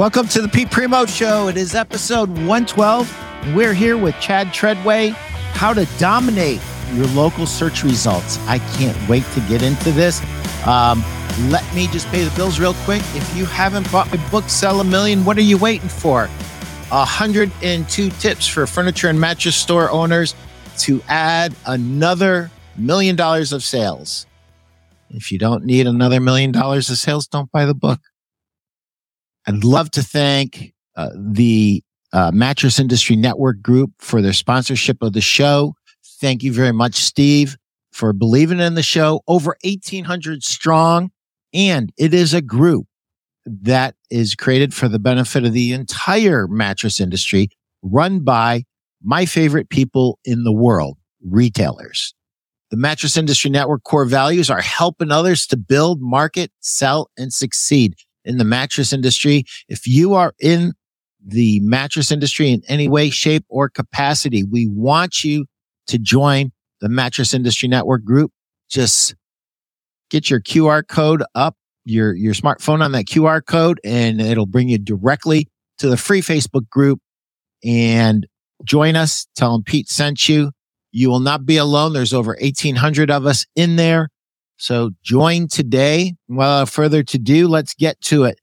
Welcome to the Pete Primeau Show. It is episode 112. We're here with Chad Treadway, how to dominate your local search results. I can't wait to get into this. Let me just pay the bills real quick. If you haven't bought my book, Sell a Million, what are you waiting for? 102 tips for furniture and mattress store owners to add another $1 million of sales. If you don't need another $1 million of sales, don't buy the book. I'd love to thank the Mattress Industry Network group for their sponsorship of the show. Thank you very much, Steve, for believing in the show. Over 1,800 strong, and it is a group that is created for the benefit of the entire mattress industry, run by my favorite people in the world, retailers. The Mattress Industry Network core values are helping others to build, market, sell, and succeed in the mattress industry. If you are in the mattress industry in any way, shape, or capacity, we want you to join the Mattress Industry Network group. Just get your QR code up, your smartphone on that QR code, and it'll bring you directly to the free Facebook group. And join us. Tell them Pete sent you. You will not be alone. There's over 1,800 of us in there. So join today. Without further ado, let's get to it.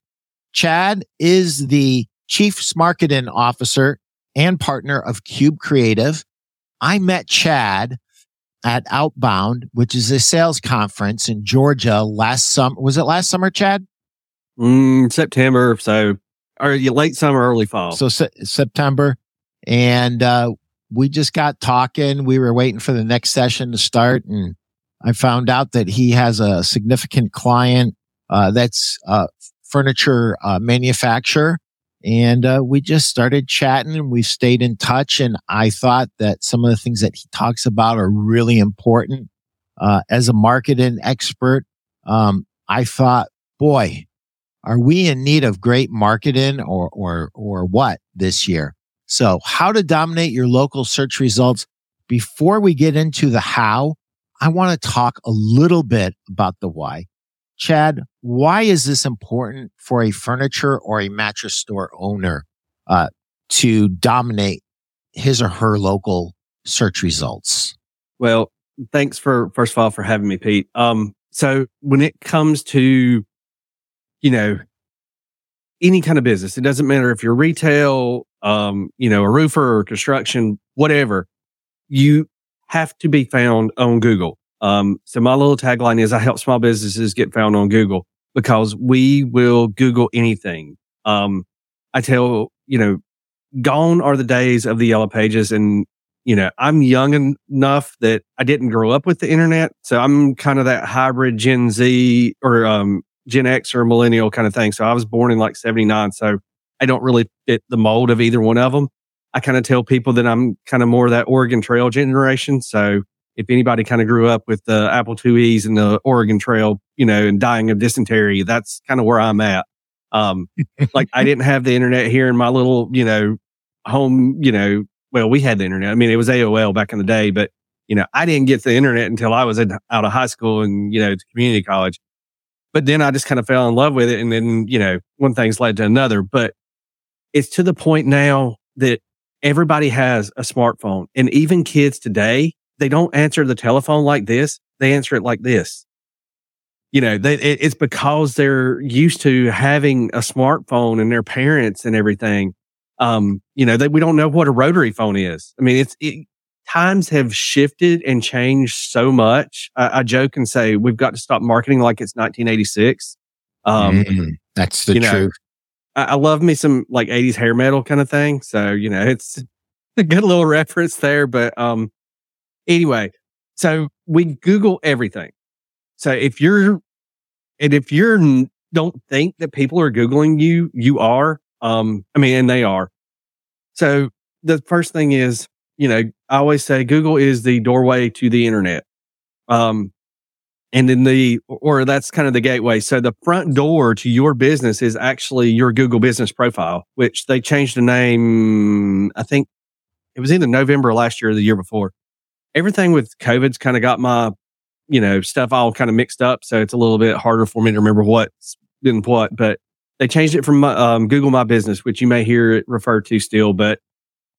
Chad is the Chief Marketing Officer and partner of Cube Creative. I met Chad at Outbound, which is a sales conference in Georgia last summer. Was it last summer, Chad? September. So or late summer, early fall. So September. And we just got talking. We were waiting for the next session to start. And I found out that he has a significant client that's a furniture manufacturer. And we just started chatting and we stayed in touch. And I thought that some of the things that he talks about are really important. As a marketing expert, I thought, boy, are we in need of great marketing or what this year? So how to dominate your local search results. Before we get into the how, I want to talk a little bit about the why. Chad, why is this important for a furniture or a mattress store owner to dominate his or her local search results? Well, thanks first of all, for having me, Pete. So when it comes to, any kind of business, it doesn't matter if you're retail, a roofer or construction, whatever, you have to be found on Google. So my little tagline is I help small businesses get found on Google because we will Google anything. I tell, gone are the days of the yellow pages and, I'm young enough that I didn't grow up with the internet. So I'm kind of that hybrid Gen Z or, Gen X or millennial kind of thing. So I was born in like 79. So I don't really fit the mold of either one of them. I kind of tell people that I'm kind of more that Oregon Trail generation. So if anybody kind of grew up with the Apple IIes and the Oregon Trail, and dying of dysentery, that's kind of where I'm at. Like I didn't have the internet here in my little, home, well, we had the internet. I mean, it was AOL back in the day, but, I didn't get the internet until I was out of high school and, to community college. But then I just kind of fell in love with it. And then, one thing's led to another, but it's to the point now that everybody has a smartphone and even kids today, they don't answer the telephone like this. They answer it like this. It's because they're used to having a smartphone and their parents and everything. We don't know what a rotary phone is. I mean, times have shifted and changed so much. I joke and say, we've got to stop marketing like it's 1986. That's the truth. I love me some like 80s hair metal kind of thing. So, it's a good little reference there, but, anyway, so we Google everything. So if you don't think that people are Googling you, you are. And they are. So the first thing is, I always say Google is the doorway to the internet. And then that's kind of the gateway. So the front door to your business is actually your Google Business Profile, which they changed the name. I think it was either November last year or the year before. Everything with COVID's kind of got my, stuff all kind of mixed up. So it's a little bit harder for me to remember what's been what, but They changed it from Google My Business, which you may hear it referred to still, but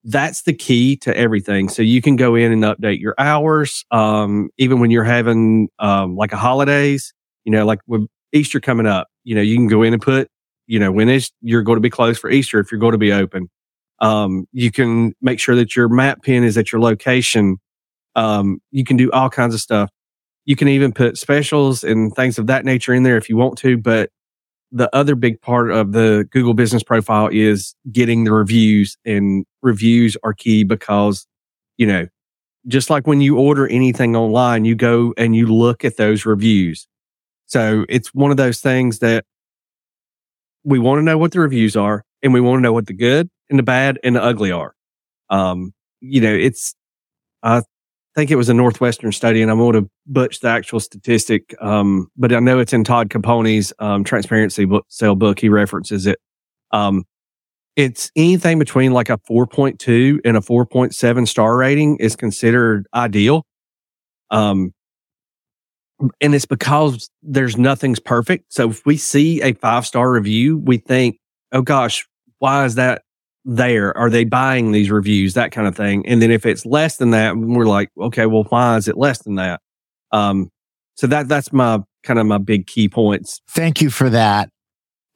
that's the key to everything. So you can go in and update your hours, even when you're having like a holidays, you know, like with Easter coming up, you know, you can go in and put, you know, when is you're going to be closed for Easter, if you're going to be open. You can make sure that your map pin is at your location. You can do all kinds of stuff. You can even put specials and things of that nature in there if you want to, but the other big part of the Google Business Profile is getting the reviews, and reviews are key because, you know, just like when you order anything online, you go and you look at those reviews. So it's one of those things that we want to know what the reviews are, and we want to know what the good and the bad and the ugly are. You know, it's, I think it was a Northwestern study, and I'm going to butch the actual statistic, but I know it's in Todd Capone's Transparency Sale book. He references it. It's anything between like a 4.2 and a 4.7 star rating is considered ideal. And it's because there's nothing's perfect. So if we see a 5-star review, we think, oh gosh, why is that there? Are they buying these reviews? That kind of thing. And then if it's less than that, we're like, okay, well, why is it less than that? So that's my kind of my big key points. Thank you for that.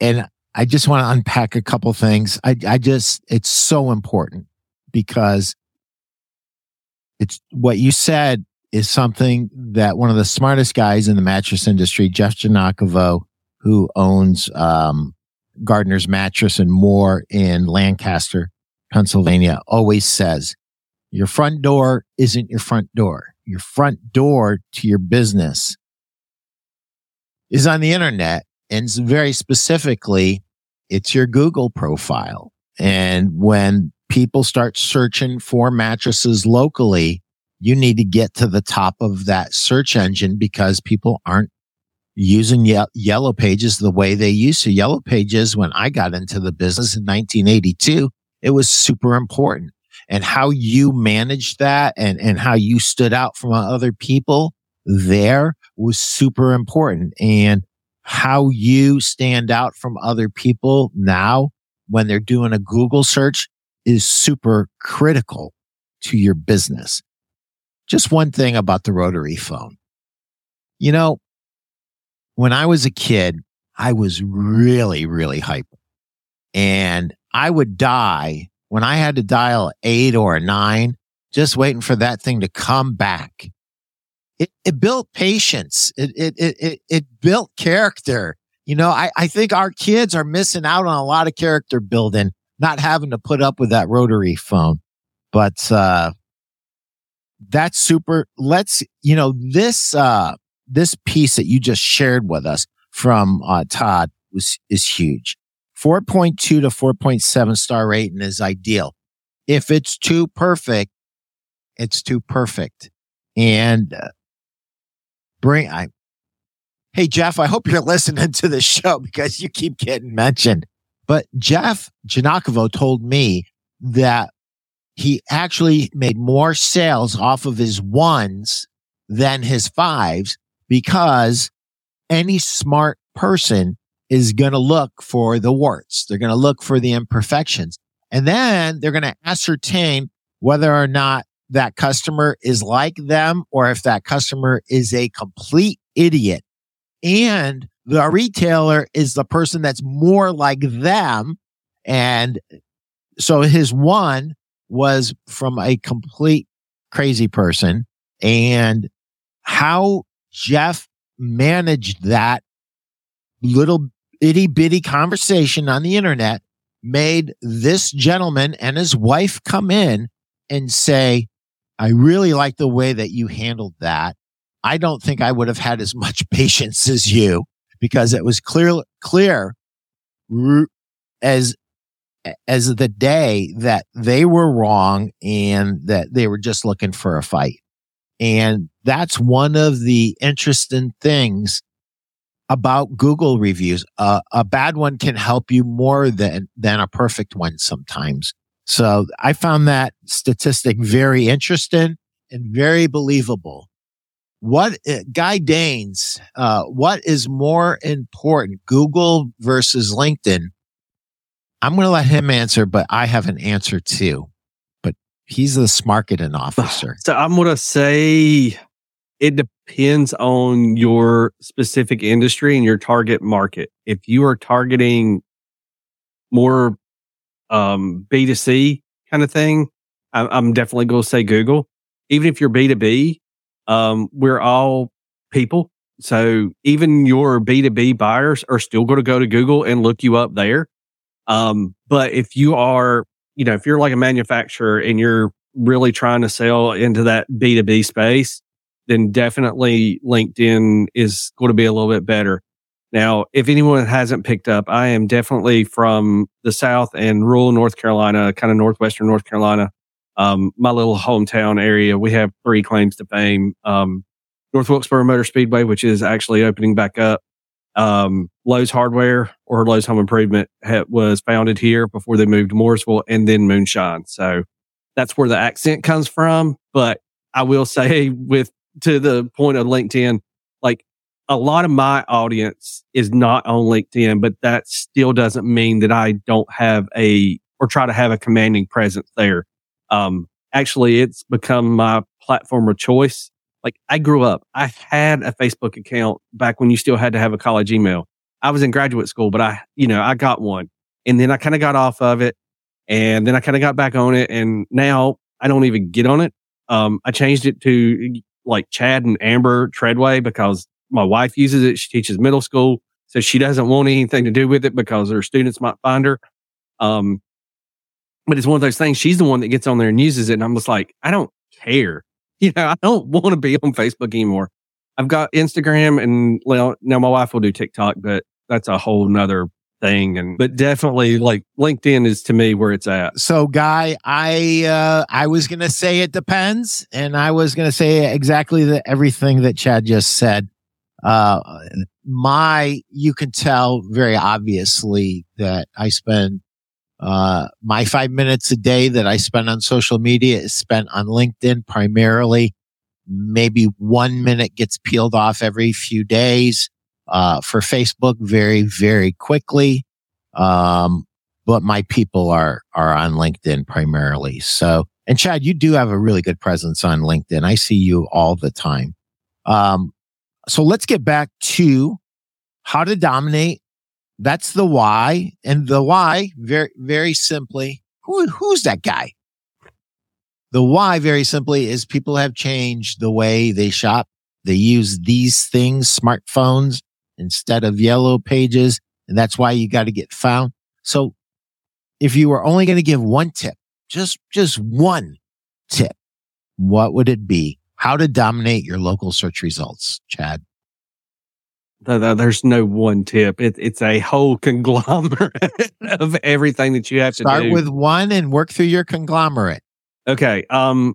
And I just want to unpack a couple things. I just, it's so important because it's what you said is something that one of the smartest guys in the mattress industry, Jeff Giagnocavo, who owns, Gardner's Mattress and More in Lancaster, Pennsylvania, always says, your front door isn't your front door. Your front door to your business is on the internet. And very specifically, it's your Google profile. And when people start searching for mattresses locally, you need to get to the top of that search engine because people aren't using Yellow Pages the way they used to. Yellow Pages, when I got into the business in 1982, it was super important. And how you managed that and how you stood out from other people there was super important. And how you stand out from other people now when they're doing a Google search is super critical to your business. Just one thing about the rotary phone. You know, when I was a kid, I was really, really hyper. And I would die when I had to dial 8 or 9, just waiting for that thing to come back. It built patience. It built character. You know, I think our kids are missing out on a lot of character building, not having to put up with that rotary phone. But that's super. Let's, you know, this piece that you just shared with us from Todd is huge. 4.2 to 4.7 star rating is ideal. If it's too perfect, it's too perfect. And hey Jeff, I hope you're listening to the show because you keep getting mentioned. But Jeff Giagnocavo told me that he actually made more sales off of his 1s than his 5s because any smart person is going to look for the warts. They're going to look for the imperfections. And then they're going to ascertain whether or not that customer is like them, or if that customer is a complete idiot. And the retailer is the person that's more like them. And so his 1 was from a complete crazy person. And how Jeff managed that little itty bitty conversation on the internet made this gentleman and his wife come in and say, I really like the way that you handled that. I don't think I would have had as much patience as you because it was clear as the day that they were wrong and that they were just looking for a fight. And that's one of the interesting things about Google reviews. A bad one can help you more than a perfect one sometimes. So I found that statistic very interesting and very believable. Guy Danes, what is more important, Google versus LinkedIn? I'm going to let him answer, but I have an answer too. But he's the marketing officer. So I'm going to say it depends on your specific industry and your target market. If you are targeting more B2C kind of thing, I'm definitely going to say Google. Even if you're B2B, we're all people. So even your B2B buyers are still going to go to Google and look you up there. But if you are, you know, if you're like a manufacturer and you're really trying to sell into that B2B space, then definitely LinkedIn is going to be a little bit better. Now, if anyone hasn't picked up, I am definitely from the South and rural North Carolina, kind of Northwestern North Carolina. My little hometown area, we have three claims to fame. North Wilkesboro Motor Speedway, which is actually opening back up. Lowe's Hardware or Lowe's Home Improvement was founded here before they moved to Mooresville, and then Moonshine. So that's where the accent comes from. But I will say, to the point of LinkedIn, like a lot of my audience is not on LinkedIn, but that still doesn't mean that I don't have try to have a commanding presence there. Actually, it's become my platform of choice. Like I grew up, I had a Facebook account back when you still had to have a college email. I was in graduate school, but I got one, and then I kind of got off of it, and then I kind of got back on it, and now I don't even get on it. I changed it to like Chad and Amber Treadway because my wife uses it. She teaches middle school, so she doesn't want anything to do with it because her students might find her. But it's one of those things. She's the one that gets on there and uses it. And I'm just like, I don't care. I don't want to be on Facebook anymore. I've got Instagram, and now my wife will do TikTok, but that's a whole nother thing. But definitely like LinkedIn is to me where it's at. So Guy, I was going to say it depends. And I was going to say exactly everything that Chad just said. You can tell very obviously that I spend my 5 minutes a day that I spend on social media is spent on LinkedIn primarily. Maybe 1 minute gets peeled off every few days for Facebook very, very quickly. But my people are on LinkedIn primarily. So, and Chad, you do have a really good presence on LinkedIn. I see you all the time. So let's get back to how to dominate. That's the why. And the why, very, very simply, who's that guy? The why, very simply, is people have changed the way they shop. They use these things, smartphones, instead of yellow pages. And that's why you got to get found. So if you were only going to give one tip, just one tip, what would it be? How to dominate your local search results, Chad? There's no one tip. It's a whole conglomerate of everything that you have to do. Start with one and work through your conglomerate. Okay. So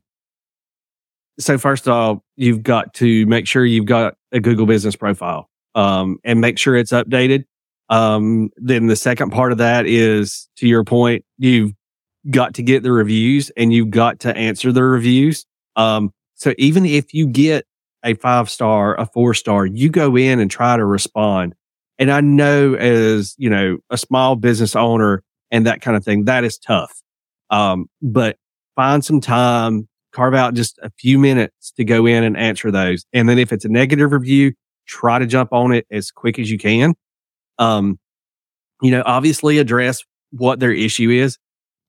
first of all, you've got to make sure you've got a Google Business Profile and make sure it's updated. Then the second part of that is, to your point, you've got to get the reviews and you've got to answer the reviews. So even if you get a 5-star, a 4-star, you go in and try to respond. And I know as, a small business owner and that kind of thing, that is tough. But find some time, carve out just a few minutes to go in and answer those. And then if it's a negative review, try to jump on it as quick as you can. Obviously address what their issue is.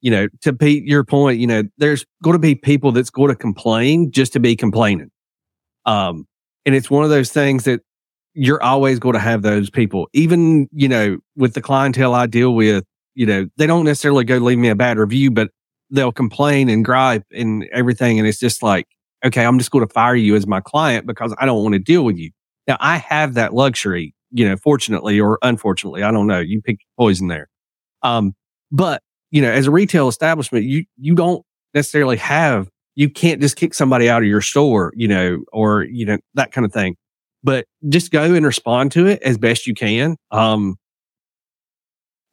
To Pete, your point, there's going to be people that's going to complain just to be complaining. And it's one of those things that you're always going to have those people. Even, with the clientele I deal with, they don't necessarily go leave me a bad review, but they'll complain and gripe and everything. And it's just like, okay, I'm just going to fire you as my client because I don't want to deal with you. Now, I have that luxury, fortunately or unfortunately, I don't know. You pick your poison there. But, as a retail establishment, you don't necessarily have. You can't just kick somebody out of your store, or, that kind of thing. But just go and respond to it as best you can.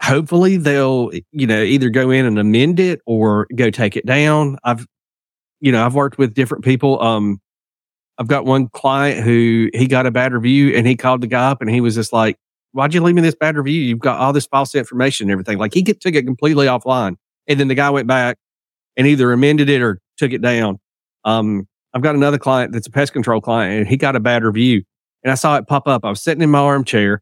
Hopefully they'll, either go in and amend it or go take it down. I've worked with different people. I've got one client who he got a bad review and he called the guy up and he was just like, why'd you leave me this bad review? You've got all this false information and everything. Like he took it completely offline. And then the guy went back and either amended it or took it down. I've got another client that's a pest control client and he got a bad review and I saw it pop up. I was sitting in my armchair,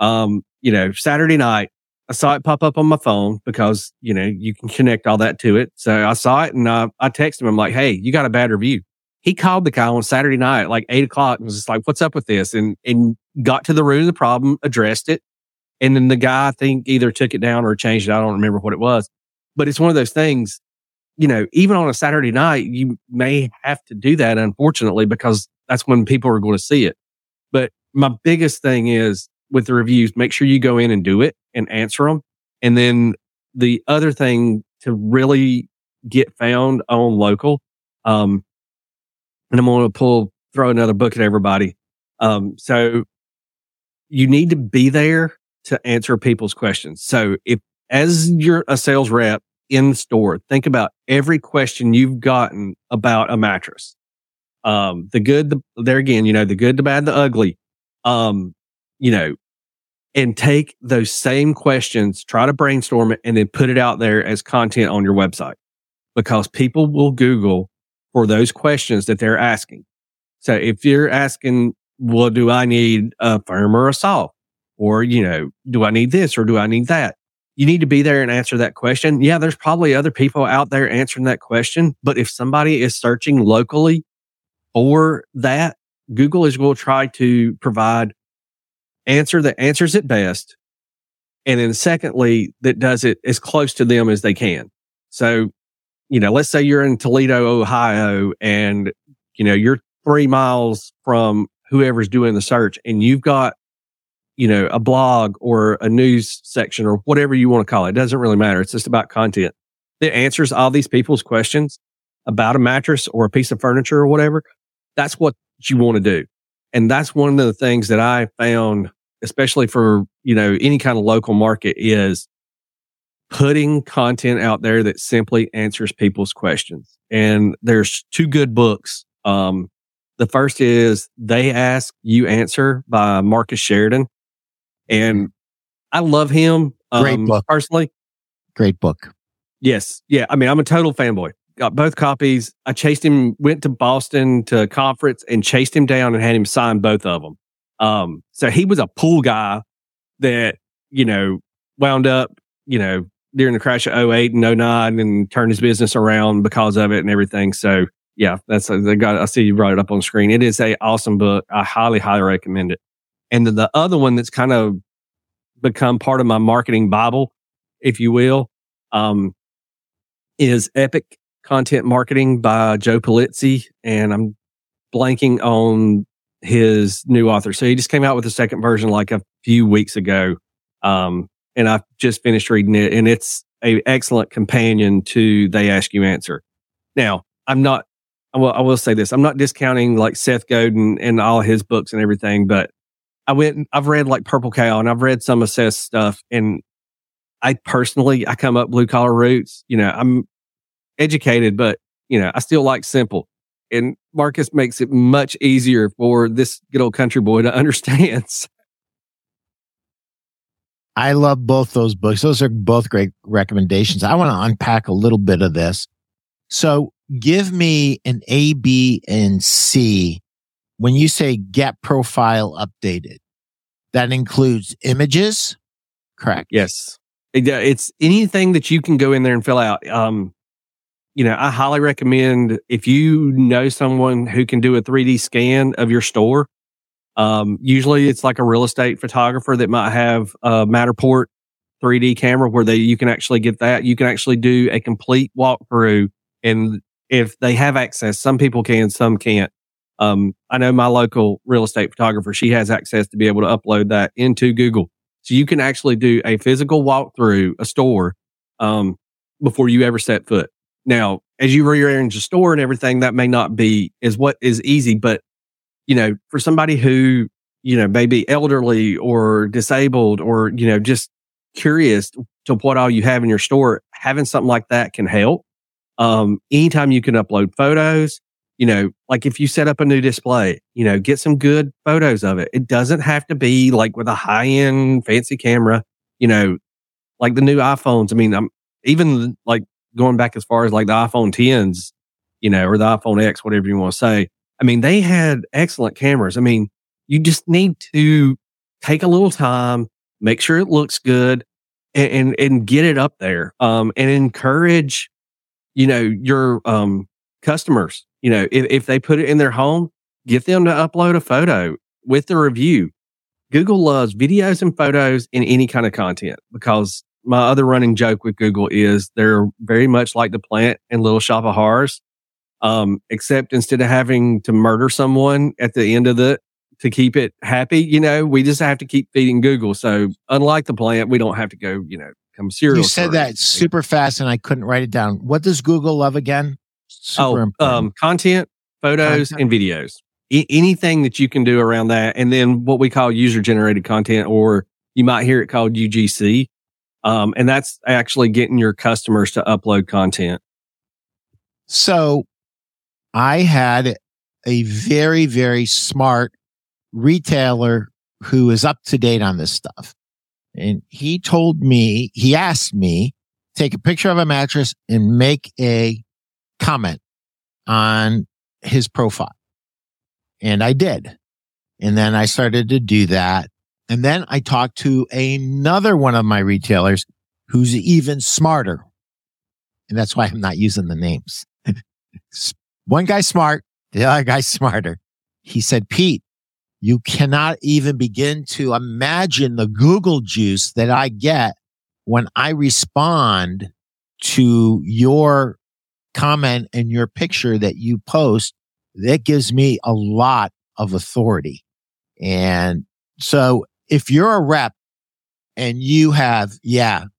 Saturday night. I saw it pop up on my phone because, you can connect all that to it. So I saw it and I texted him. I'm like, hey, you got a bad review. He called the guy on Saturday night at like 8 o'clock and was just like, what's up with this? And got to the root of the problem, addressed it. And then the guy, I think, either took it down or changed it. I don't remember what it was. But it's one of those things, even on a Saturday night, you may have to do that, unfortunately, because that's when people are going to see it. But my biggest thing is with the reviews, make sure you go in and do it and answer them. And then the other thing to really get found on local, and I'm going to throw another book at everybody. So you need to be there to answer people's questions. So if, as you're a sales rep in store, think about every question you've gotten about a mattress. The good, the good, the bad, the ugly, and take those same questions, try to brainstorm it, and then put it out there as content on your website because people will Google for those questions that they're asking. So if you're asking, well, do I need a firm or a soft? Or, do I need this or do I need that? You need to be there and answer that question. Yeah, there's probably other people out there answering that question. But if somebody is searching locally for that, Google is going to try to provide answer that answers it best. And then secondly, that does it as close to them as they can. So, let's say you're in Toledo, Ohio, and, you're 3 miles from whoever's doing the search and you've got, a blog or a news section or whatever you want to call it. It doesn't really matter. It's just about content that answers all these people's questions about a mattress or a piece of furniture or whatever. That's what you want to do. And that's one of the things that I found, especially for, any kind of local market, is putting content out there that simply answers people's questions. And there's two good books. The first is They Ask, You Answer by Marcus Sheridan. And I love him. Great book. Personally. Great book. Yes. Yeah. I mean, I'm a total fanboy. Got both copies. I chased him, went to Boston to a conference and chased him down and had him sign both of them. So he was a pool guy that, wound up, during the crash of 08 and 09 and turned his business around because of it and everything. So yeah, I see you brought it up on the screen. It is a awesome book. I highly, highly recommend it. And the other one that's kind of become part of my marketing Bible, if you will, is Epic Content Marketing by Joe Pulizzi, and I'm blanking on his new author. So he just came out with a second version like a few weeks ago, and I've just finished reading it, and it's an excellent companion to They Ask, You Answer. Now, I will say this. I'm not discounting like Seth Godin and all his books and everything, but I've read like Purple Cow, and I've read some of Seth's stuff, and I come up blue collar roots. I'm educated, but I still like simple. And Marcus makes it much easier for this good old country boy to understand. I love both those books. Those are both great recommendations. I want to unpack a little bit of this. So give me an A, B, and C. When you say get profile updated, that includes images, correct? Yes. It's anything that you can go in there and fill out. I highly recommend if you know someone who can do a 3D scan of your store. Usually it's like a real estate photographer that might have a Matterport 3D camera where you can actually get that. You can actually do a complete walkthrough. And if they have access, some people can, some can't. I know my local real estate photographer, she has access to be able to upload that into Google. So you can actually do a physical walkthrough a store, before you ever set foot. Now, as you rearrange the store and everything, that may not be is what is easy, but for somebody who, may be elderly or disabled or, just curious to what all you have in your store, having something like that can help. Anytime you can upload photos, You know, like if you set up a new display, you know, get some good photos of it. It doesn't have to be like with a high-end fancy camera, you know, like the new iPhones. I mean, I'm even like going back as far as like the iPhone 10s, you know, or the iPhone X, whatever you want to say. I mean, they had excellent cameras. I mean, you just need to take a little time, make sure it looks good, and get it up there, and encourage, you know, your customers. You know, if they put it in their home, get them to upload a photo with the review. Google loves videos and photos in any kind of content, because my other running joke with Google is they're very much like the plant in Little Shop of Horrors, except instead of having to murder someone at the end of the to keep it happy, you know, we just have to keep feeding Google. So unlike the plant, we don't have to go, you know, come serial. You said that super fast and I couldn't write it down. What does Google love again? Content, photos, and videos. Anything that you can do around that. And then what we call user-generated content, or you might hear it called UGC. And that's actually getting your customers to upload content. So I had a very, very smart retailer who is up to date on this stuff. And he told me, he asked me, take a picture of a mattress and make a comment on his profile. And I did. And then I started to do that. And then I talked to another one of my retailers who's even smarter. And that's why I'm not using the names. One guy's smart, the other guy's smarter. He said, Pete, you cannot even begin to imagine the Google juice that I get when I respond to your comment and your picture that you post. That gives me a lot of authority. And so if you're a rep and you have,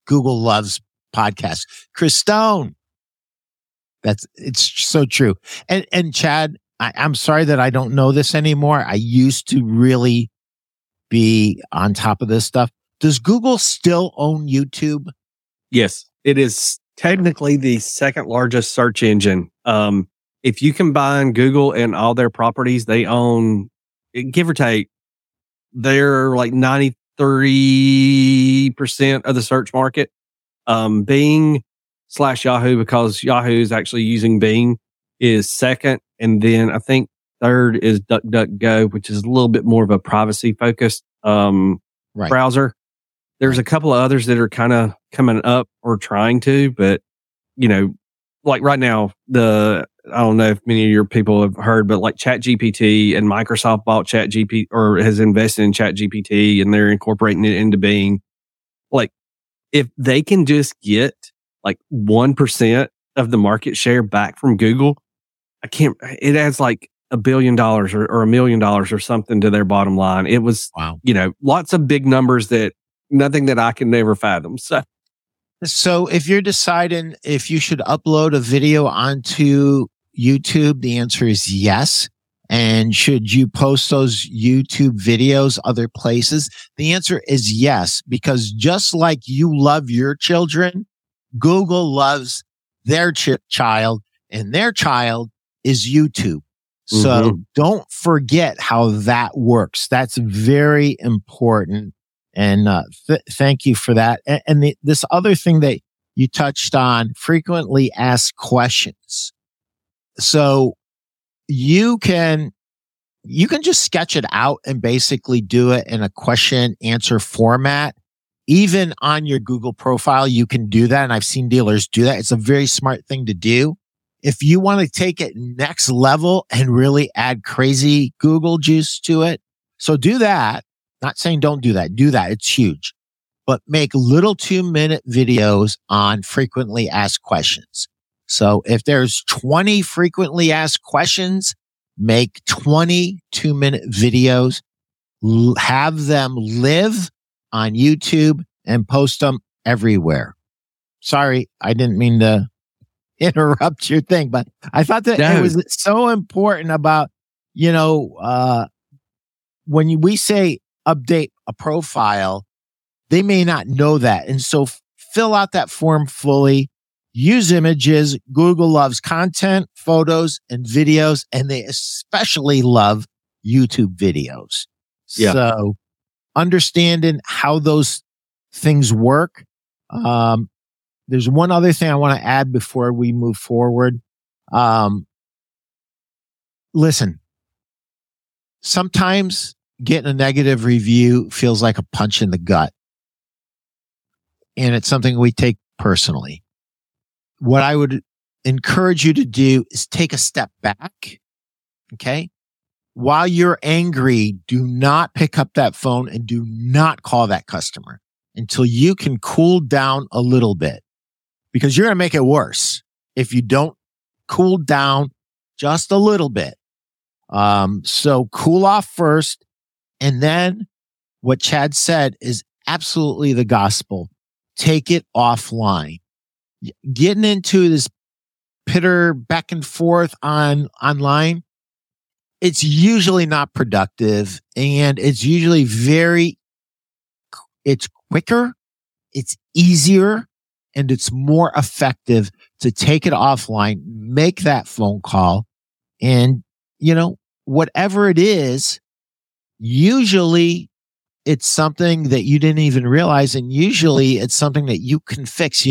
Google loves podcasts. Chris Stone. It's so true. And Chad, I'm sorry that I don't know this anymore. I used to really be on top of this stuff. Does Google still own YouTube? Yes, it is technically the second largest search engine. If you combine Google and all their properties, they own, give or take, they're like 93% of the search market. Bing/Yahoo, because Yahoo is actually using Bing, is second. And then I think third is DuckDuckGo, which is a little bit more of a privacy focused browser. There's a couple of others that are kind of coming up or trying to, but you know, like right now, I don't know if many of your people have heard, but like ChatGPT, and Microsoft bought ChatGPT or has invested in ChatGPT, and they're incorporating it into Bing. Like if they can just get like 1% of the market share back from Google, it adds like $1 billion or $1 million or something to their bottom line. It was, you know, lots of big numbers that nothing that I can never fathom. So if you're deciding if you should upload a video onto YouTube, the answer is yes. And should you post those YouTube videos other places? The answer is yes, because just like you love your children, Google loves their child, and their child is YouTube. So don't forget how that works. That's very important. And thank you for that. And this other thing that you touched on, frequently asked questions. So you can just sketch it out and basically do it in a question answer format. Even on your Google profile, you can do that. And I've seen dealers do that. It's a very smart thing to do. If you want to take it next level and really add crazy Google juice to it, so do that. Not saying don't do that. Do that. It's huge. But make little 2-minute videos on frequently asked questions. So if there's 20 frequently asked questions, make 20 2-minute videos. Have them live on YouTube and post them everywhere. Sorry, I didn't mean to interrupt your thing, but I thought that it was so important about, you know, when we say update a profile, they may not know that. And so fill out that form fully. use images. Google loves content, photos, and videos, and they especially love YouTube videos. Yeah. So understanding how those things work. There's one other thing I want to add before we move forward. Listen, sometimes getting a negative review feels like a punch in the gut. And it's something we take personally. What I would encourage you to do is take a step back. Okay. While you're angry, do not pick up that phone and do not call that customer until you can cool down a little bit, because you're going to make it worse if you don't cool down just a little bit. So cool off first. And then what Chad said is absolutely the gospel. Take it offline. Getting into this pitter back and forth on online, it's usually not productive, and it's usually it's quicker, it's easier, and it's more effective to take it offline, make that phone call, and whatever it is, usually it's something that you didn't even realize, and usually it's something that you can fix.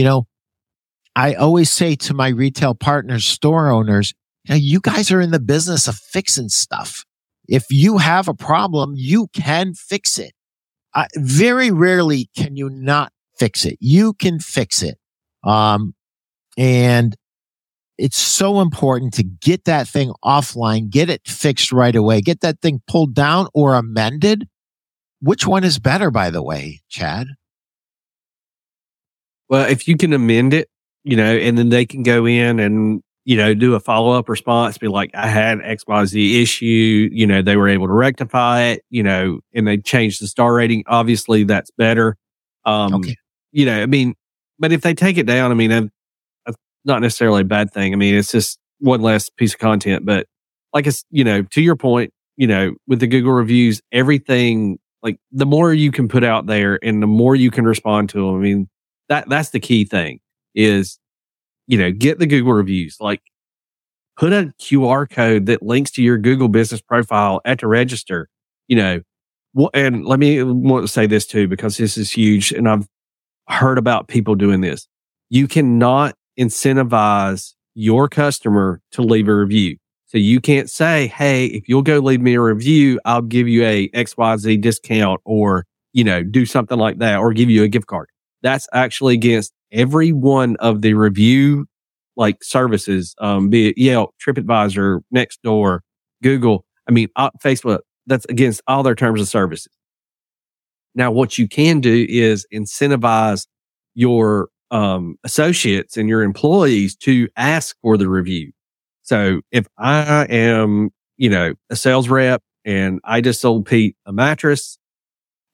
I always say to my retail partners, store owners, you guys are in the business of fixing stuff. If you have a problem, you can fix it. Very rarely can you not fix it. You can fix it. And it's so important to get that thing offline, get it fixed right away, get that thing pulled down or amended. Which one is better, by the way, Chad? Well, if you can amend it, and then they can go in and, do a follow-up response, be like, I had XYZ issue, they were able to rectify it, and they changed the star rating. Obviously, that's better. Okay. But if they take it down, that's not necessarily a bad thing. It's just one less piece of content. But like, to your point, with the Google reviews, everything, like the more you can put out there and the more you can respond to them, that's the key thing. Is, get the Google reviews, like put a QR code that links to your Google business profile at the register, and let me want to say this too, because this is huge. And I've heard about people doing this. You cannot incentivize your customer to leave a review. So you can't say, hey, if you'll go leave me a review, I'll give you a XYZ discount or, do something like that, or give you a gift card. That's actually against every one of the review services, be it Yelp, TripAdvisor, Nextdoor, Google, Facebook. That's against all their terms of services. Now, what you can do is incentivize your associates and your employees to ask for the review. So if I am, a sales rep and I just sold Pete a mattress,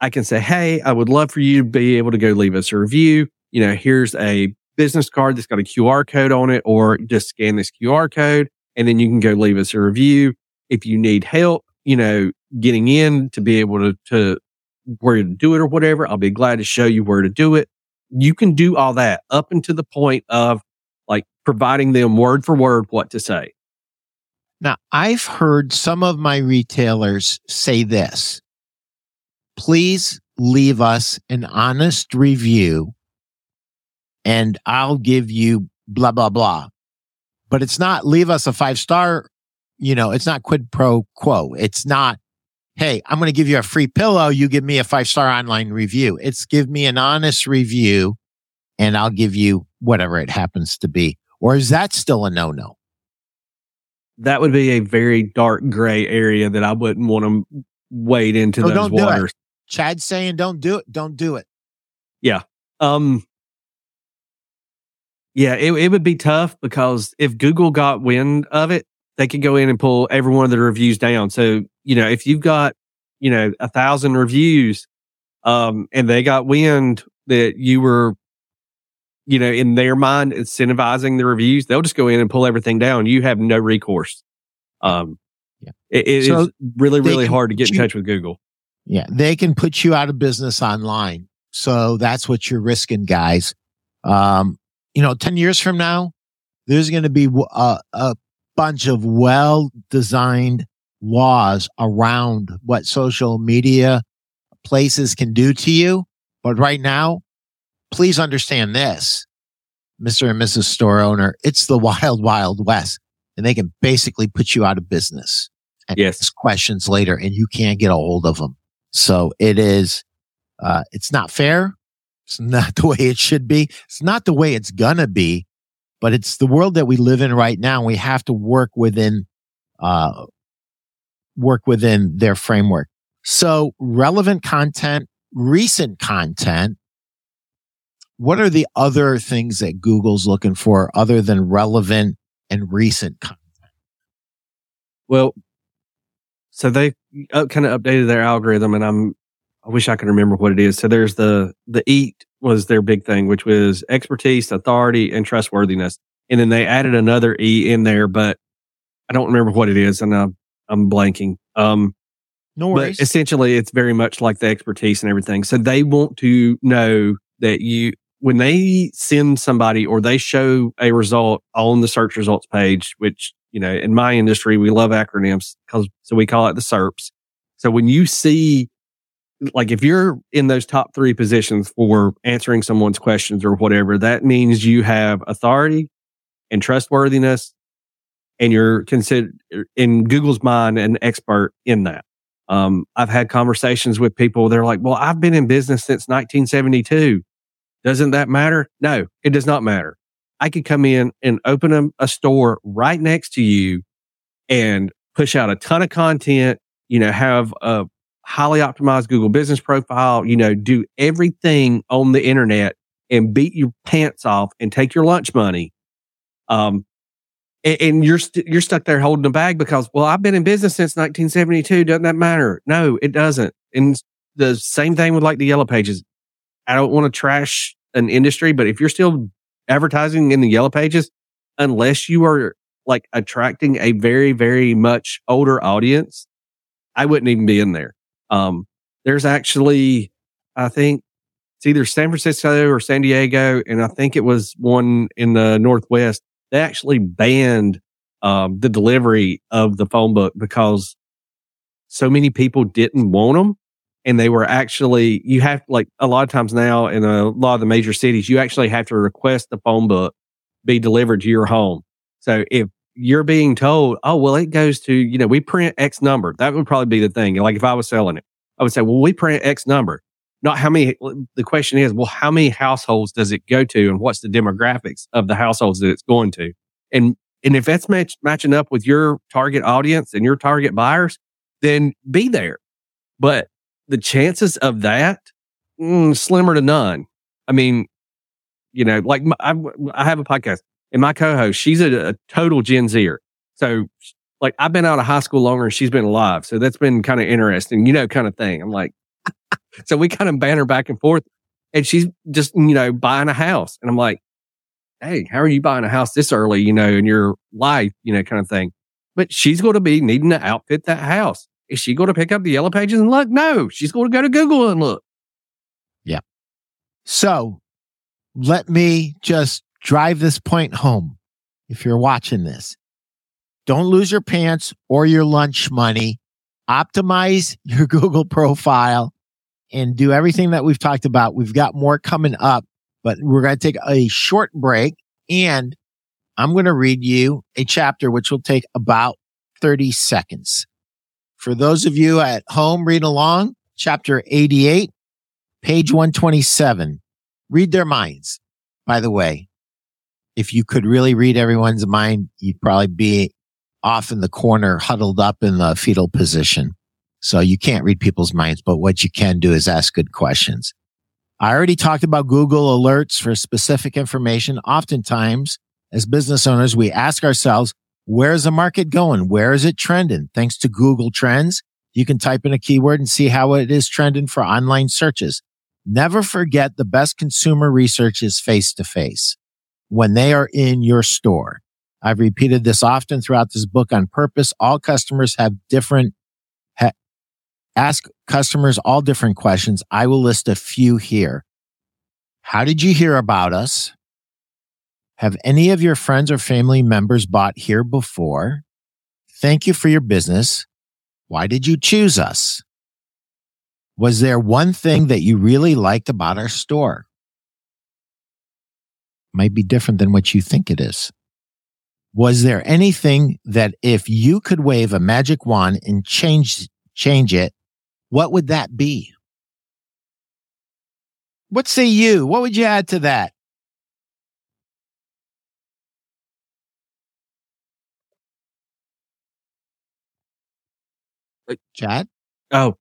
I can say, hey, I would love for you to be able to go leave us a review. Here's a business card that's got a QR code on it, or just scan this QR code and then you can go leave us a review. If you need help, getting in to be able to where to do it or whatever, I'll be glad to show you where to do it. You can do all that up until the point of providing them word for word what to say. Now, I've heard some of my retailers say this: please leave us an honest review and I'll give you blah, blah, blah. But it's not leave us a 5-star, it's not quid pro quo. It's not, hey, I'm going to give you a free pillow. You give me a 5-star online review. It's give me an honest review and I'll give you whatever it happens to be. Or is that still a no-no? That would be a very dark gray area that I wouldn't want to wade into those waters. Chad's saying don't do it. Don't do it. Yeah. Yeah, it would be tough, because if Google got wind of it, they could go in and pull every one of the reviews down. So, if you've got, 1,000 reviews, and they got wind that you were, in their mind incentivizing the reviews, they'll just go in and pull everything down. You have no recourse. Yeah. It is really, really hard to get in touch with Google. Yeah. They can put you out of business online. So that's what you're risking, guys. you know, 10 years from now, there's going to be a bunch of well-designed laws around what social media places can do to you. But right now, please understand this, Mr. and Mrs. Store Owner, it's the wild, wild west, and they can basically put you out of business and ask questions later, and you can't get a hold of them. So it is, it's not fair. It's not the way it should be. It's not the way it's gonna be, but it's the world that we live in right now. And we have to work within their framework. So relevant content, recent content. What are the other things that Google's looking for other than relevant and recent content? Well, so they kind of updated their algorithm, and I wish I could remember what it is. So there's the EAT was their big thing, which was expertise, authority, and trustworthiness. And then they added another E in there, but I don't remember what it is, and I'm blanking. No worries. But essentially, it's very much like the expertise and everything. So they want to know that you, when they send somebody or they show a result on the search results page, which, you know, in my industry, we love acronyms, so we call it the SERPs. So when you see, like, if you're in those top three positions for answering someone's questions or whatever, that means you have authority and trustworthiness, and you're considered, in Google's mind, an expert in that. I've had conversations with people. They're like, well, I've been in business since 1972. Doesn't that matter? No, it does not matter. I could come in and open a store right next to you and push out a ton of content, you know, have a highly optimized Google business profile, you know, do everything on the internet and beat your pants off and take your lunch money. And you're stuck there holding a bag because, well, I've been in business since 1972. Doesn't that matter? No, it doesn't. And the same thing with like the Yellow Pages. I don't want to trash an industry, but if you're still advertising in the Yellow Pages, unless you are like attracting a very, very much older audience, I wouldn't even be in there. There's actually, I think it's either San Francisco or San Diego, and I think it was one in the Northwest. They actually banned the delivery of the phone book because so many people didn't want them. And they were actually, you have, like, a lot of times now in a lot of the major cities, you actually have to request the phone book be delivered to your home. So if you're being told, oh, well, it goes to, you know, we print X number, that would probably be the thing. Like, if I was selling it, I would say, well, we print X number. Not how many, the question is, well, how many households does it go to, and what's the demographics of the households that it's going to? And if that's matching up with your target audience and your target buyers, then be there. But the chances of that, slimmer to none. I mean, you know, like I have a podcast, and my co-host, she's a total Gen Zer. So, like, I've been out of high school longer and she's been alive. So that's been kind of interesting, you know, kind of thing. I'm like, so we kind of banter back and forth, and she's just, you know, buying a house. And I'm like, hey, how are you buying a house this early, you know, in your life, you know, kind of thing. But she's going to be needing to outfit that house. Is she going to pick up the Yellow Pages and look? No, she's going to go to Google and look. Yeah. So let me just drive this point home. If you're watching this, don't lose your pants or your lunch money. Optimize your Google profile and do everything that we've talked about. We've got more coming up, but we're going to take a short break, and I'm going to read you a chapter which will take about 30 seconds. For those of you at home, read along, chapter 88, page 127. Read their minds. By the way, if you could really read everyone's mind, you'd probably be off in the corner, huddled up in the fetal position. So you can't read people's minds, but what you can do is ask good questions. I already talked about Google Alerts for specific information. Oftentimes, as business owners, we ask ourselves, where's the market going? Where is it trending? Thanks to Google Trends, you can type in a keyword and see how it is trending for online searches. Never forget, the best consumer research is face-to-face when they are in your store. I've repeated this often throughout this book on purpose. All customers have different, ask customers all different questions. I will list a few here. How did you hear about us? Have any of your friends or family members bought here before? Thank you for your business. Why did you choose us? Was there one thing that you really liked about our store? Might be different than what you think it is. Was there anything that if you could wave a magic wand and change it, what would that be? What say you? What would you add to that? Chad? Oh.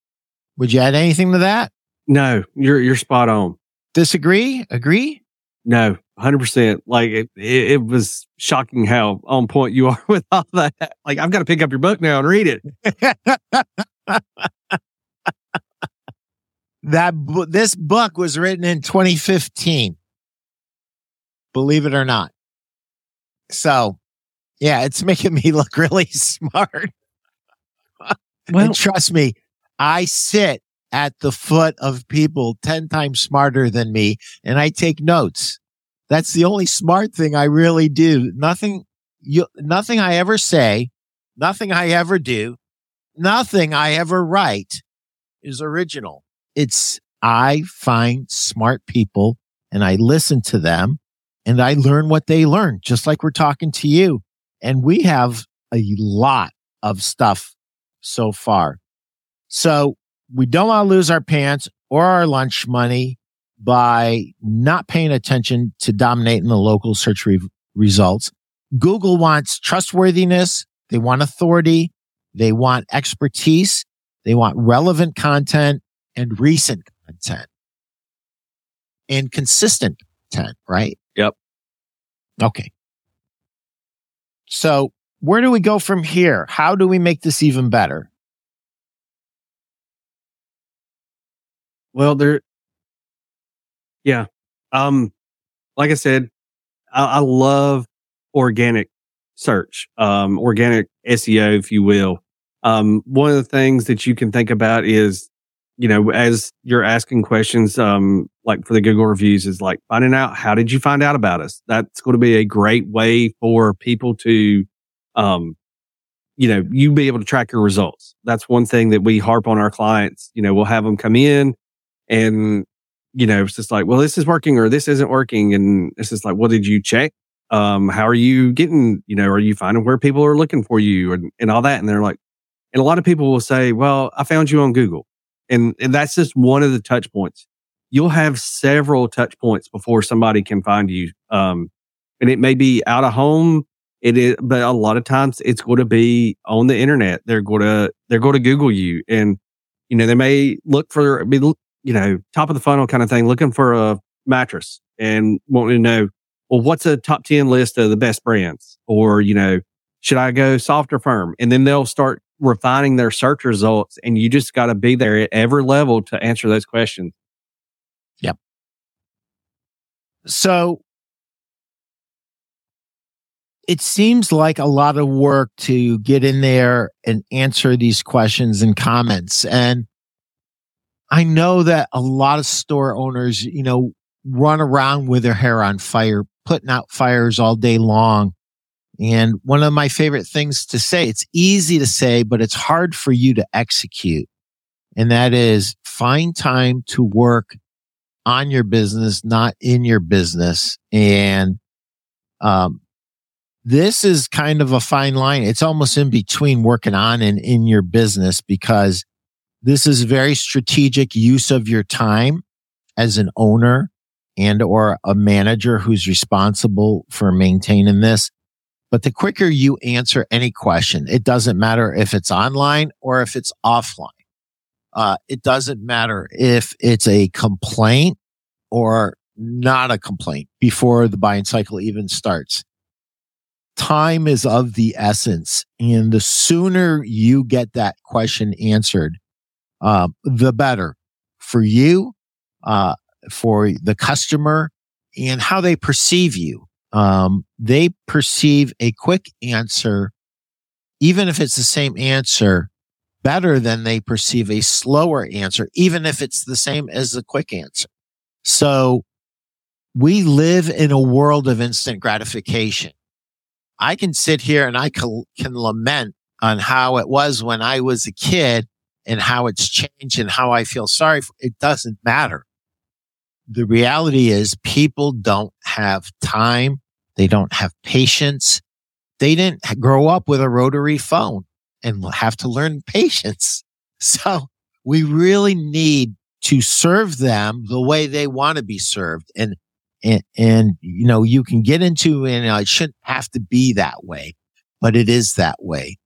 Would you add anything to that? No, you're spot on. Disagree? Agree? No, 100%. Like it was shocking how on point you are with all that. Like I've got to pick up your book now and read it. This book was written in 2015. Believe it or not. So, yeah, it's making me look really smart. Well, and trust me, I sit at the foot of people 10 times smarter than me, and I take notes. That's the only smart thing I really do. Nothing I ever say, nothing I ever do, nothing I ever write is original. I find smart people, and I listen to them, and I learn what they learn, just like we're talking to you. And we have a lot of stuff so far. So we don't want to lose our pants or our lunch money by not paying attention to dominating the local search results. Google wants trustworthiness. They want authority. They want expertise. They want relevant content and recent content and consistent content, right? Yep. Okay. So where do we go from here? How do we make this even better? Well, like I said, I love organic search, organic SEO, if you will. One of the things that you can think about is, you know, as you're asking questions, like for the Google reviews, is like finding out, how did you find out about us? That's going to be a great way for people to, you be able to track your results. That's one thing that we harp on our clients. You know, we'll have them come in and, you know, it's just like, well, this is working or this isn't working. And it's just like, well, did you check? How are you getting, you know, are you finding where people are looking for you and all that? And they're like, and a lot of people will say, well, I found you on Google. And that's just one of the touch points. You'll have several touch points before somebody can find you. And it may be out of home. It is, but a lot of times it's going to be on the internet. They're going to Google you, and you know they may look for, top of the funnel kind of thing, looking for a mattress and wanting to know, well, what's a top 10 list of the best brands, or you know, should I go soft or firm? And then they'll start refining their search results, and you just got to be there at every level to answer those questions. Yep. So. It seems like a lot of work to get in there and answer these questions and comments. And I know that a lot of store owners, you know, run around with their hair on fire, putting out fires all day long. And one of my favorite things to say, it's easy to say, but it's hard for you to execute. And that is find time to work on your business, not in your business. And, this is kind of a fine line. It's almost in between working on and in your business, because this is very strategic use of your time as an owner and or a manager who's responsible for maintaining this. But the quicker you answer any question, it doesn't matter if it's online or if it's offline. It doesn't matter if it's a complaint or not a complaint before the buying cycle even starts. Time is of the essence, and the sooner you get that question answered, the better for you, for the customer, and how they perceive you. They perceive a quick answer, even if it's the same answer, better than they perceive a slower answer, even if it's the same as the quick answer. So We live in a world of instant gratification. I can sit here and I can lament on how it was when I was a kid and how it's changed and how I feel sorry for it. It doesn't matter. The reality is people don't have time. They don't have patience. They didn't grow up with a rotary phone and have to learn patience. So we really need to serve them the way they want to be served. And you know, you can get into, and it shouldn't have to be that way, but it is that way.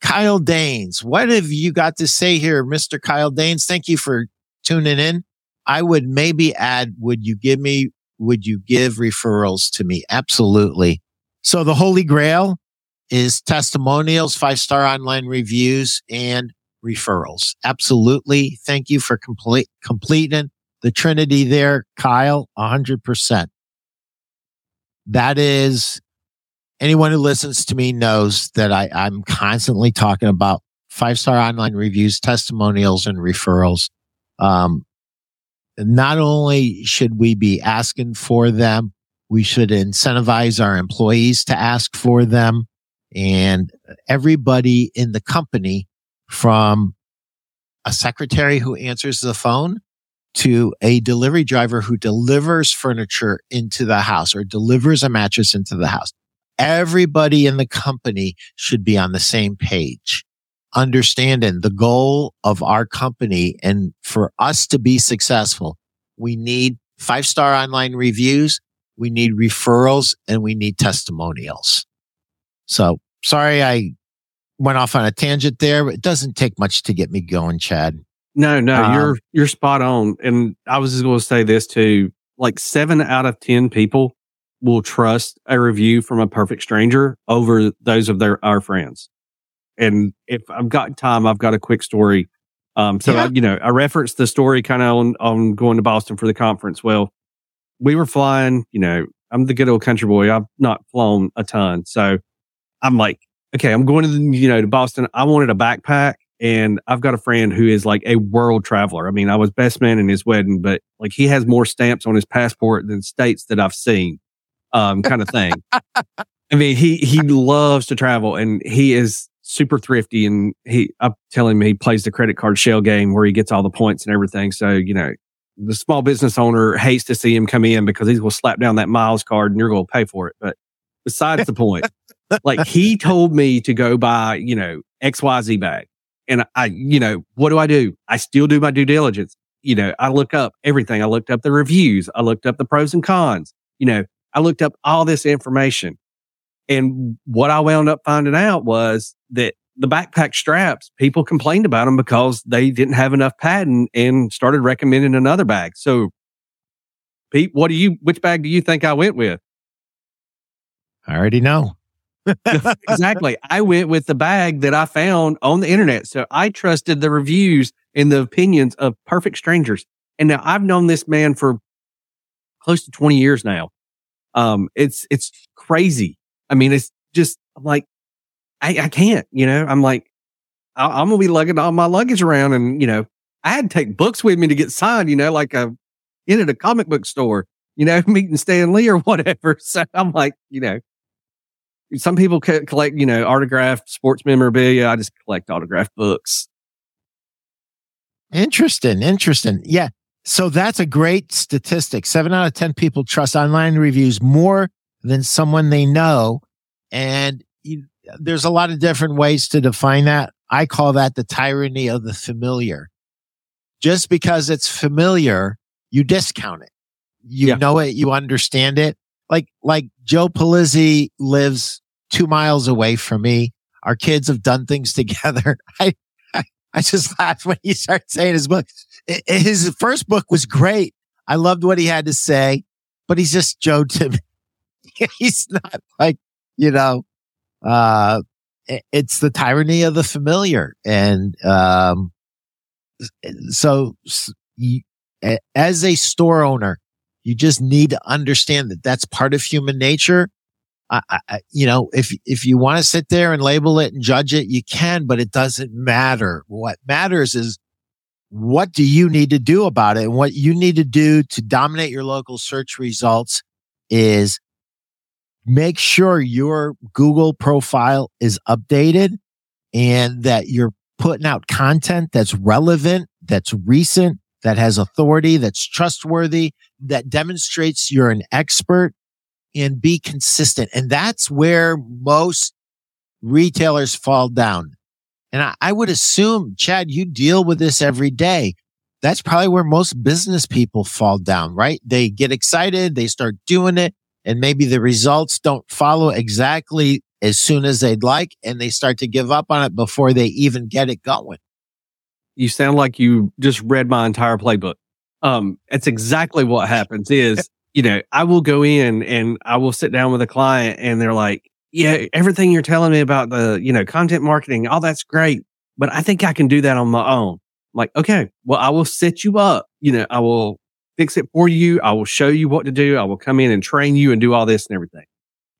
Kyle Danes, what have you got to say here, Mr. Kyle Danes? Thank you for tuning in. I would maybe add, would you give referrals to me? Absolutely. So the Holy Grail is testimonials, 5-star online reviews, and referrals. Absolutely. Thank you for completing the Trinity there, Kyle, 100%. That is, anyone who listens to me knows that I'm constantly talking about 5-star online reviews, testimonials, and referrals. Not only should we be asking for them, we should incentivize our employees to ask for them, and everybody in the company, from a secretary who answers the phone to a delivery driver who delivers furniture into the house or delivers a mattress into the house. Everybody in the company should be on the same page, understanding the goal of our company. And for us to be successful, we need 5-star online reviews, we need referrals, and we need testimonials. So sorry I went off on a tangent there, but it doesn't take much to get me going, Chad. No, you're spot on. And I was just going to say this too, like 7 out of 10 people will trust a review from a perfect stranger over those of our friends. And if I've got time, I've got a quick story. I referenced the story kind of on going to Boston for the conference. Well, we were flying, you know, I'm the good old country boy. I've not flown a ton. So I'm like, okay, I'm going to Boston. I wanted a backpack. And I've got a friend who is like a world traveler. I mean, I was best man in his wedding, but like he has more stamps on his passport than states that I've seen, kind of thing. I mean, he loves to travel, and he is super thrifty. And I'm telling him, he plays the credit card shell game where he gets all the points and everything. So, you know, the small business owner hates to see him come in because he's going to slap down that miles card and you're going to pay for it. But besides the point, like he told me to go buy, you know, XYZ bag. And I, you know, what do? I still do my due diligence. You know, I look up everything. I looked up the reviews. I looked up the pros and cons. You know, I looked up all this information. And what I wound up finding out was that the backpack straps, people complained about them because they didn't have enough padding and started recommending another bag. So, Pete, which bag do you think I went with? I already know. Exactly. I went with the bag that I found on the internet. So I trusted the reviews and the opinions of perfect strangers. And now I've known this man for close to 20 years now. It's crazy. I mean, it's just like, I can't, you know, I'm like, I'm going to be lugging all my luggage around. And, you know, I had to take books with me to get signed, you know, like I'm in at a comic book store, you know, meeting Stan Lee or whatever. So I'm like, you know, some people collect, you know, autographed sports memorabilia. I just collect autographed books. Interesting. Yeah. So that's a great statistic. 7 out of 10 people trust online reviews more than someone they know. And there's a lot of different ways to define that. I call that the tyranny of the familiar. Just because it's familiar, you discount it. You know it. You understand it. Like Joe Pulizzi lives 2 miles away from me. Our kids have done things together. I just laughed when he started saying his book. His first book was great. I loved what he had to say, but he's just Joe to me. He's not like, you know, it's the tyranny of the familiar. And so as a store owner, you just need to understand that that's part of human nature. If you want to sit there and label it and judge it, you can, but it doesn't matter. What matters is what do you need to do about it? And what you need to do to dominate your local search results is make sure your Google profile is updated and that you're putting out content that's relevant, that's recent, that has authority, that's trustworthy, that demonstrates you're an expert, and be consistent. And that's where most retailers fall down. And I would assume, Chad, you deal with this every day. That's probably where most business people fall down, right? They get excited, they start doing it, and maybe the results don't follow exactly as soon as they'd like, and they start to give up on it before they even get it going. You sound like you just read my entire playbook. That's exactly what happens is, you know, I will go in and I will sit down with a client and they're like, yeah, everything you're telling me about the, you know, content marketing, all that's great, but I think I can do that on my own. I'm like, okay, well, I will set you up. You know, I will fix it for you. I will show you what to do. I will come in and train you and do all this and everything.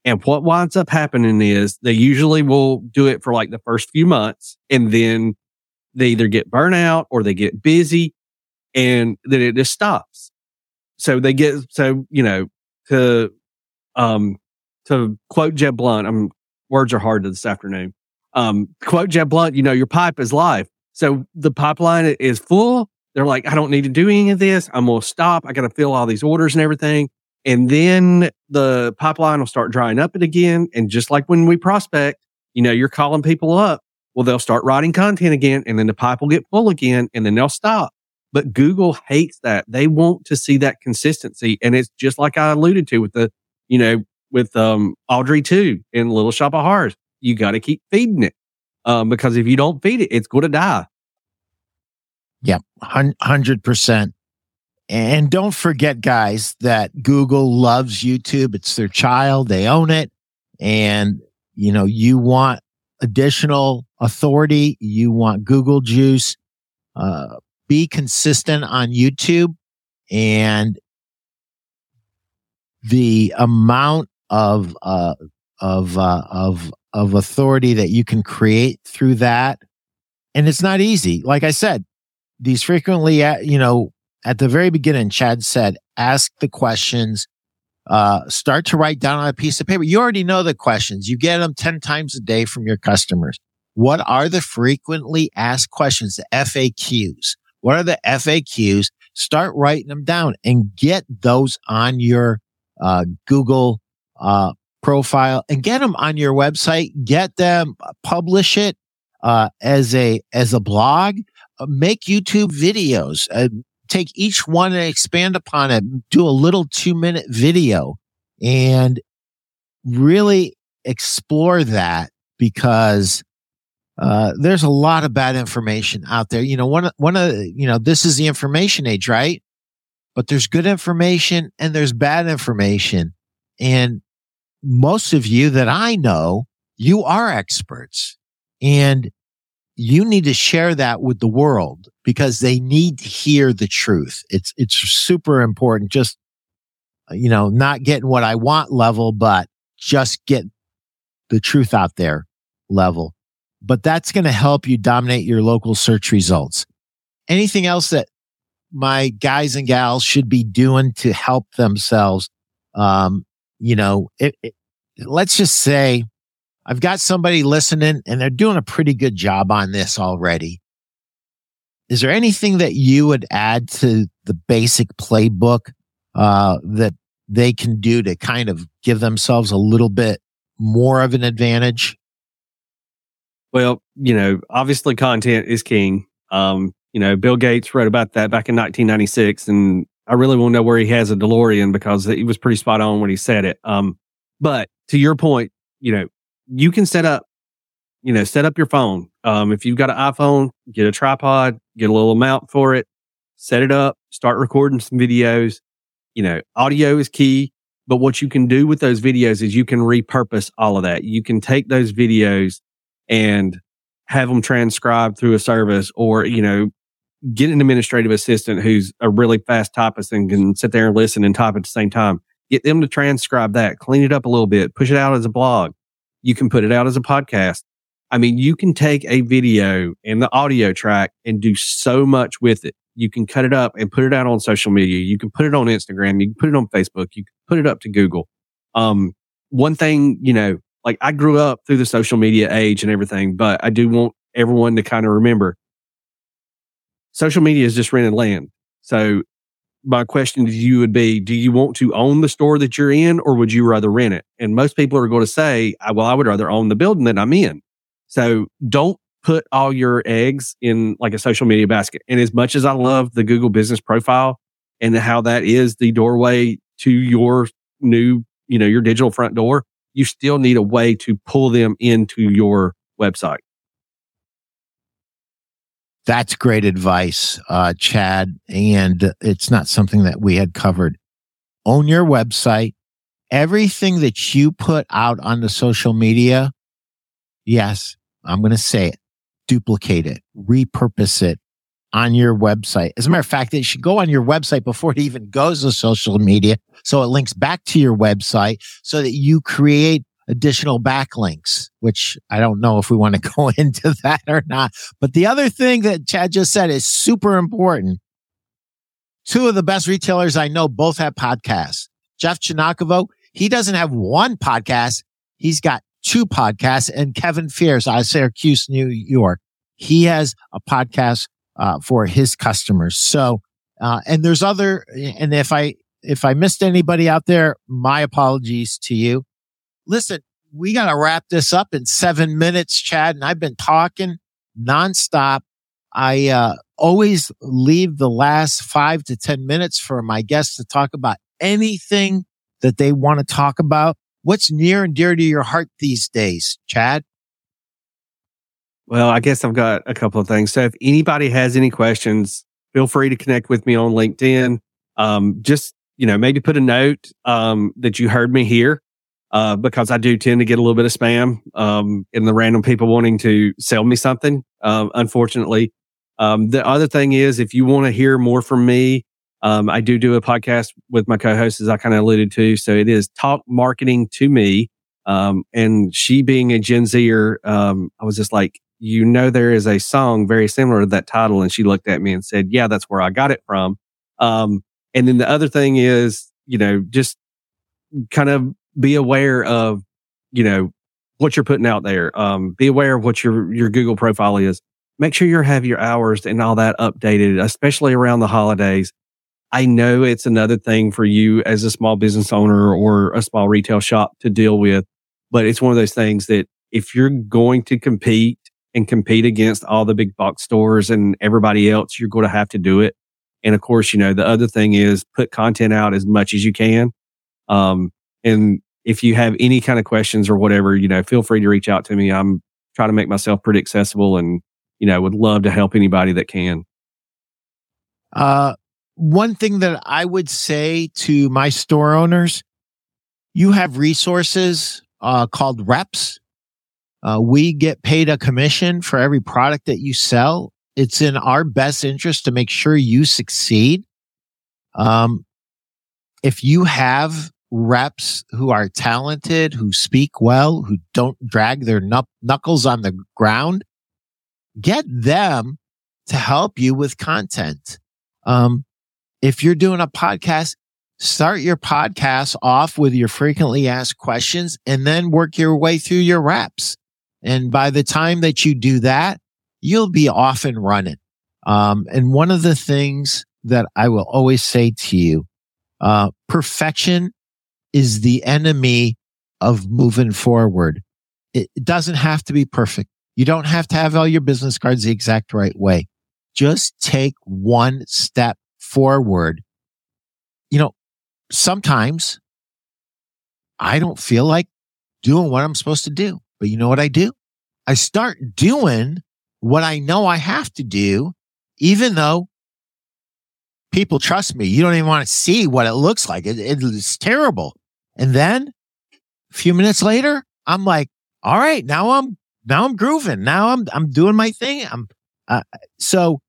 And what winds up happening is they usually will do it for like the first few months, and then they either get burnout or they get busy, and then it just stops. So they get, so, you know, to quote Jeb Blount, words are hard this afternoon. Quote Jeb Blount, you know, your pipe is life. So the pipeline is full. They're like, I don't need to do any of this. I'm going to stop. I got to fill all these orders and everything. And then the pipeline will start drying up it again. And just like when we prospect, you know, you're calling people up. Well, they'll start writing content again, and then the pipe will get full again, and then they'll stop. But Google hates that. They want to see that consistency. And it's just like I alluded to with the, you know, with Audrey 2 in Little Shop of Horrors. You got to keep feeding it because if you don't feed it, it's going to die. Yeah, 100%. And don't forget, guys, that Google loves YouTube. It's their child. They own it. And, you know, you want additional authority. You want Google juice. Be consistent on YouTube, and the amount of authority that you can create through that. And it's not easy. Like I said, these frequently, you know, at the very beginning, Chad said, ask the questions, start to write down on a piece of paper. You already know the questions. You get them 10 times a day from your customers. What are the frequently asked questions, the FAQs? What are the FAQs? Start writing them down and get those on your Google profile, and get them on your website. Get them, publish it as a blog. Make YouTube videos. Take each one and expand upon it. Do a little 2-minute video and really explore that, because there's a lot of bad information out there. You know, one of you know, this is the information age, right? But there's good information and there's bad information. And most of you that I know, you are experts, and you need to share that with the world because they need to hear the truth. It's super important. Just, you know, not getting what I want level, but just get the truth out there level. But that's going to help you dominate your local search results. Anything else that my guys and gals should be doing to help themselves? You know, let's just say I've got somebody listening and they're doing a pretty good job on this already. Is there anything that you would add to the basic playbook that they can do to kind of give themselves a little bit more of an advantage? Well, you know, obviously content is king. You know, Bill Gates wrote about that back in 1996, and I really want to know where he has a DeLorean because he was pretty spot on when he said it. But to your point, you know, you can set up your phone. If you've got an iPhone, get a tripod, get a little mount for it, set it up, start recording some videos. You know, audio is key, but what you can do with those videos is you can repurpose all of that. You can take those videos and have them transcribed through a service, or, you know, get an administrative assistant who's a really fast typist and can sit there and listen and type at the same time. Get them to transcribe that, clean it up a little bit, push it out as a blog. You can put it out as a podcast. I mean, you can take a video and the audio track and do so much with it. You can cut it up and put it out on social media. You can put it on Instagram. You can put it on Facebook. You can put it up to Google. One thing, you know, like I grew up through the social media age and everything, but I do want everyone to kind of remember social media is just rented land. So my question to you would be, do you want to own the store that you're in, or would you rather rent it? And most people are going to say, well, I would rather own the building that I'm in. So don't put all your eggs in like a social media basket. And as much as I love the Google Business Profile and how that is the doorway to your new, you know, your digital front door, you still need a way to pull them into your website. That's great advice, Chad. And it's not something that we had covered. Own your website. Everything that you put out on the social media, yes, I'm going to say it, duplicate it, repurpose it on your website. As a matter of fact, it should go on your website before it even goes to social media. So it links back to your website so that you create additional backlinks, which I don't know if we want to go into that or not. But the other thing that Chad just said is super important. Two of the best retailers I know both have podcasts. Jeff Giagnocavo, he doesn't have one podcast. He's got two podcasts. And Kevin Fierce out of Syracuse, New York, he has a podcast for his customers. So, and there's other, and if I missed anybody out there, my apologies to you. Listen, we got to wrap this up in 7 minutes, Chad, and I've been talking nonstop. I always leave the last 5 to 10 minutes for my guests to talk about anything that they want to talk about. What's near and dear to your heart these days, Chad? Well, I guess I've got a couple of things. So if anybody has any questions, feel free to connect with me on LinkedIn. Just, you know, maybe put a note that you heard me here. Because I do tend to get a little bit of spam, in the random people wanting to sell me something, unfortunately. The other thing is, if you want to hear more from me, I do a podcast with my co-host, as I kind of alluded to. So it is Talk Marketing to Me. And she being a Gen Zer, I was just like, you know, there is a song very similar to that title. And she looked at me and said, yeah, that's where I got it from. And then the other thing is, you know, just kind of be aware of, you know, what you're putting out there. Be aware of what your Google profile is. Make sure you have your hours and all that updated, especially around the holidays. I know it's another thing for you as a small business owner or a small retail shop to deal with, but it's one of those things that if you're going to compete against all the big box stores and everybody else, you're going to have to do it. And of course, you know, the other thing is put content out as much as you can. And if you have any kind of questions or whatever, you know, feel free to reach out to me. I'm trying to make myself pretty accessible and, you know, would love to help anybody that can. One thing that I would say to my store owners, you have resources called reps. We get paid a commission for every product that you sell. It's in our best interest to make sure you succeed. If you have reps who are talented, who speak well, who don't drag their knuckles on the ground, get them to help you with content. If you're doing a podcast, start your podcast off with your frequently asked questions and then work your way through your reps. And by the time that you do that, you'll be off and running. And one of the things that I will always say to you, perfection is the enemy of moving forward. It doesn't have to be perfect. You don't have to have all your business cards the exact right way. Just take one step forward. You know, sometimes I don't feel like doing what I'm supposed to do, but you know what I do? I start doing what I know I have to do, even though people trust me. You don't even want to see what it looks like. It's terrible. And then a few minutes later, I'm like, all right, now I'm grooving. Now I'm doing my thing. So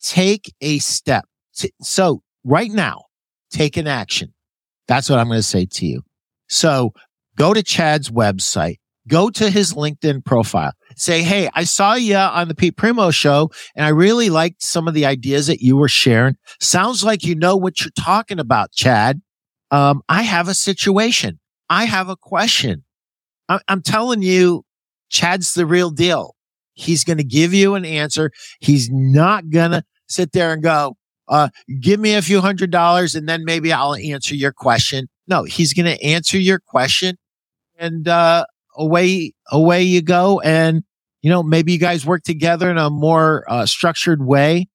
take a step. So right now, take an action. That's what I'm going to say to you. So go to Chad's website, go to his LinkedIn profile. say, hey, I saw you on the Pete Primeau show, and I really liked some of the ideas that you were sharing. Sounds like you know what you're talking about, Chad. I have a situation. I have a question. I'm telling you, Chad's the real deal. He's going to give you an answer. He's not going to sit there and go, give me a few $100 and then maybe I'll answer your question. No, he's going to answer your question, and away you go. And, you know, maybe you guys work together in a more structured way.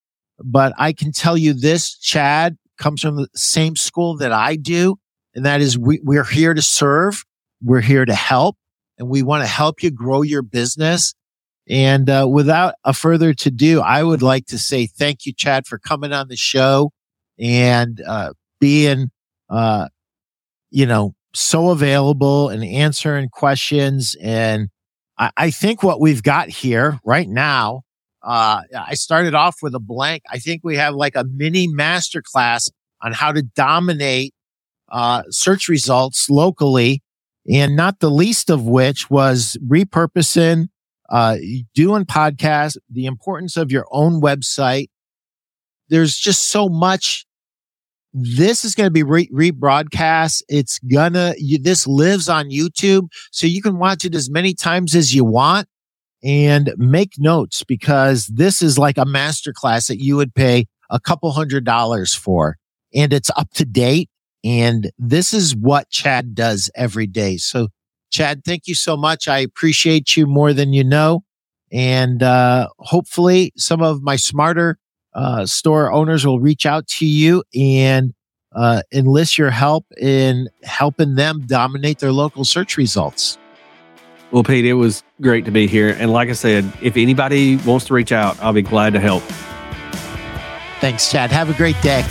But I can tell you this, Chad comes from the same school that I do. And that is we're here to serve. We're here to help, and we want to help you grow your business. And without a further to do, I would like to say thank you, Chad, for coming on the show and being, so available and answering questions. And I think what we've got here right now, I started off with a blank. I think we have like a mini masterclass on how to dominate search results locally, and not the least of which was repurposing, doing podcasts, the importance of your own website. There's just so much. This is going to be rebroadcast. This lives on YouTube, so you can watch it as many times as you want and make notes, because this is like a masterclass that you would pay a couple $100 for, and it's up to date. And this is what Chad does every day. So Chad, thank you so much. I appreciate you more than you know. And hopefully some of my smarter store owners will reach out to you and enlist your help in helping them dominate their local search results. Well, Pete, it was great to be here. And like I said, if anybody wants to reach out, I'll be glad to help. Thanks, Chad. Have a great day.